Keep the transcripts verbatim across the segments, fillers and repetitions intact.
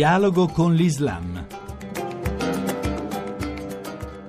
Dialogo con l'Islam.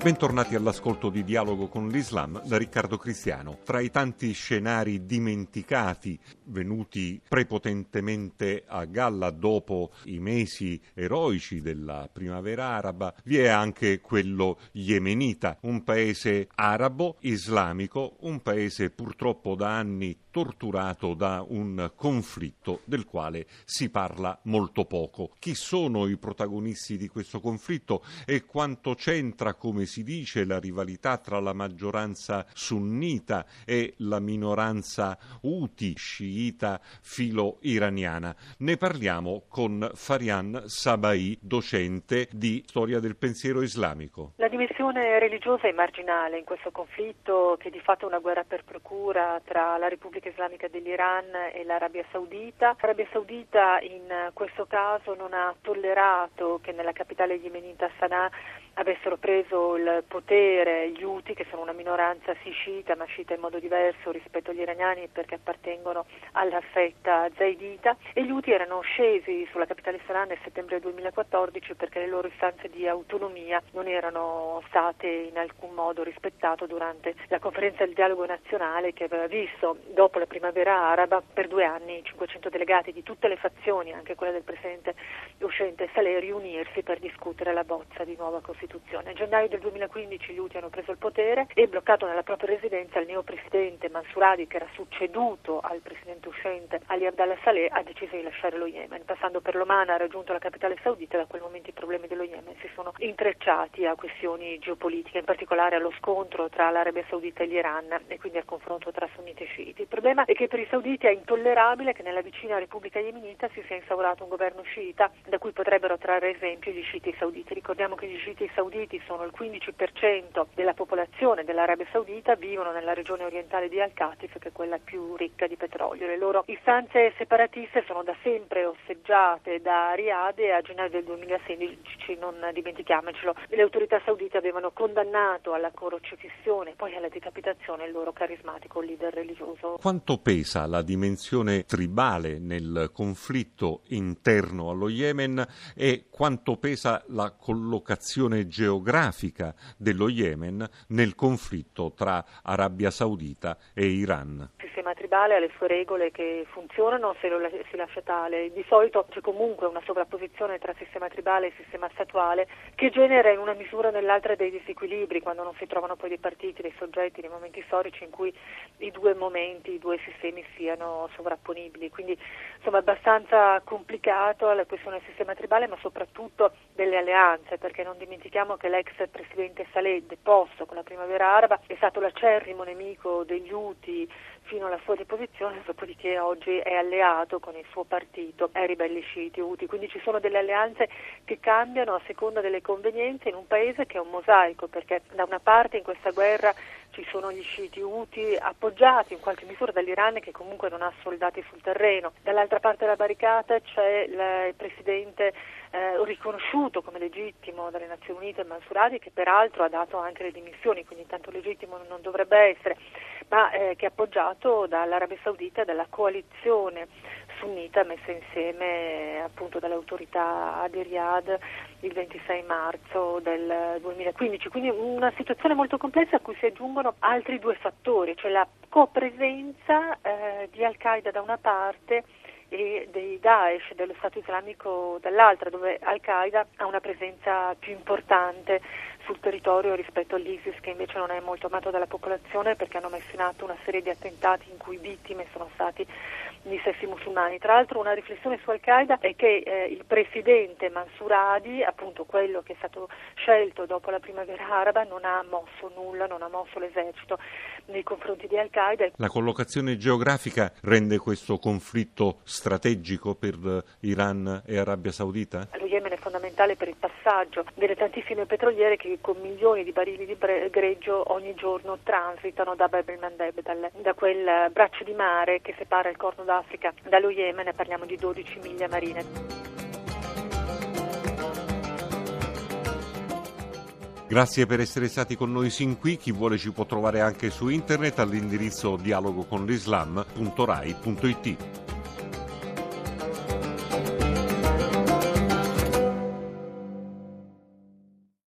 Bentornati all'ascolto di Dialogo con l'Islam da Riccardo Cristiano. Tra i tanti scenari dimenticati venuti prepotentemente a galla dopo i mesi eroici della primavera araba, vi è anche quello yemenita, un paese arabo islamico, un paese purtroppo da anni torturato da un conflitto del quale si parla molto poco. Chi sono i protagonisti di questo conflitto e quanto c'entra, come si dice, la rivalità tra la maggioranza sunnita e la minoranza Houthi, sciita filo-iraniana? Ne parliamo con Farian Sabahi, docente di storia del pensiero islamico. La dimensione religiosa è marginale in questo conflitto, che di fatto è una guerra per procura tra la Repubblica Islamica dell'Iran e l'Arabia Saudita. L'Arabia Saudita in questo caso non ha tollerato che nella capitale yemenita Sana'a avessero preso il potere gli Houthi, che sono una minoranza sì sciita, ma sciita in modo diverso rispetto agli iraniani perché appartengono alla fetta zaidita, e gli Houthi erano scesi sulla capitale Sana'a nel settembre duemilaquattordici perché le loro istanze di autonomia non erano state in alcun modo rispettate durante la conferenza del dialogo nazionale, che aveva visto dopo la primavera araba per due anni cinquecento delegati di tutte le fazioni, anche quella del presidente uscente Saleh, riunirsi per discutere la bozza di nuova Costituzione. A gennaio del duemilaquindici gli Houthi hanno preso il potere e bloccato nella propria residenza il neopresidente Mansur Hadi, che era succeduto al presidente uscente Ali Abdullah Saleh, ha deciso di lasciare lo Yemen. Passando per L'Oman ha raggiunto la capitale saudita, e da quel momento i problemi dello Yemen si sono intrecciati a questioni geopolitiche, in particolare allo scontro tra l'Arabia Saudita e l'Iran e quindi al confronto tra sunniti e sciiti. Il problema è che per i sauditi è intollerabile che nella vicina Repubblica Yemenita si sia instaurato un governo sciita, da cui potrebbero trarre esempio gli sciiti sauditi. Ricordiamo che gli sciiti sauditi sono il quindici per cento della popolazione dell'Arabia Saudita, vivono nella regione orientale di Al-Qatif, che è quella più ricca di petrolio. Le loro istanze separatiste sono da sempre osteggiate da Riyadh, e a gennaio del duemilasedici, non dimentichiamocelo, le autorità saudite avevano condannato alla crocifissione e poi alla decapitazione il loro carismatico leader religioso. Quanto pesa la dimensione tribale nel conflitto interno allo Yemen e quanto pesa la collocazione geografica dello Yemen nel conflitto tra Arabia Saudita e Iran? Il sistema tribale ha le sue regole che funzionano se lo si lascia tale. Di solito c'è comunque una sovrapposizione tra sistema tribale e sistema statuale, che genera in una misura o nell'altra dei disequilibri, quando non si trovano poi dei partiti, dei soggetti, dei momenti storici in cui i due momenti i due sistemi siano sovrapponibili. Quindi insomma è abbastanza complicato la questione del sistema tribale, ma soprattutto delle alleanze, perché non dimentichiamo che l'ex presidente Saleh, deposto con la primavera araba, è stato l'acerrimo nemico degli Houthi fino alla sua deposizione, dopodiché oggi è alleato con il suo partito ai ribelli sciiti Houthi. Quindi ci sono delle alleanze che cambiano a seconda delle convenienze in un paese che è un mosaico, perché da una parte in questa guerra ci sono gli sciiti Houthi appoggiati in qualche misura dall'Iran, che comunque non ha soldati sul terreno, dall'altra parte della barricata c'è il presidente eh, riconosciuto come legittimo dalle Nazioni Unite, Mansur Hadi, che peraltro ha dato anche le dimissioni, quindi tanto legittimo non dovrebbe essere, ma eh, che è appoggiato dall'Arabia Saudita e dalla coalizione sunnita messa insieme appunto dalle autorità di Riyadh il ventisei marzo del duemilaquindici. Quindi una situazione molto complessa, a cui si aggiungono altri due fattori, cioè la copresenza eh, di Al-Qaeda da una parte e dei Daesh, dello Stato Islamico, dall'altra, dove Al-Qaeda ha una presenza più importante sul territorio rispetto all'ISIS, che invece non è molto amato dalla popolazione perché hanno messo in atto una serie di attentati in cui vittime sono stati gli stessi musulmani. Tra l'altro una riflessione su Al-Qaeda è che eh, il presidente Mansur Hadi, appunto quello che è stato scelto dopo la primavera araba, non ha mosso nulla, non ha mosso l'esercito nei confronti di Al-Qaeda. La collocazione geografica rende questo conflitto strategico per Iran e Arabia Saudita? Lo Yemen è fondamentale per il passaggio delle tantissime petroliere che con milioni di barili di greggio ogni giorno transitano da Bab el Mandeb, dal, da quel braccio di mare che separa il Corno d'Africa dallo Yemen, e parliamo di dodici miglia marine. Grazie per essere stati con noi sin qui. Chi vuole ci può trovare anche su internet all'indirizzo dialogoconlislam punto rai punto it.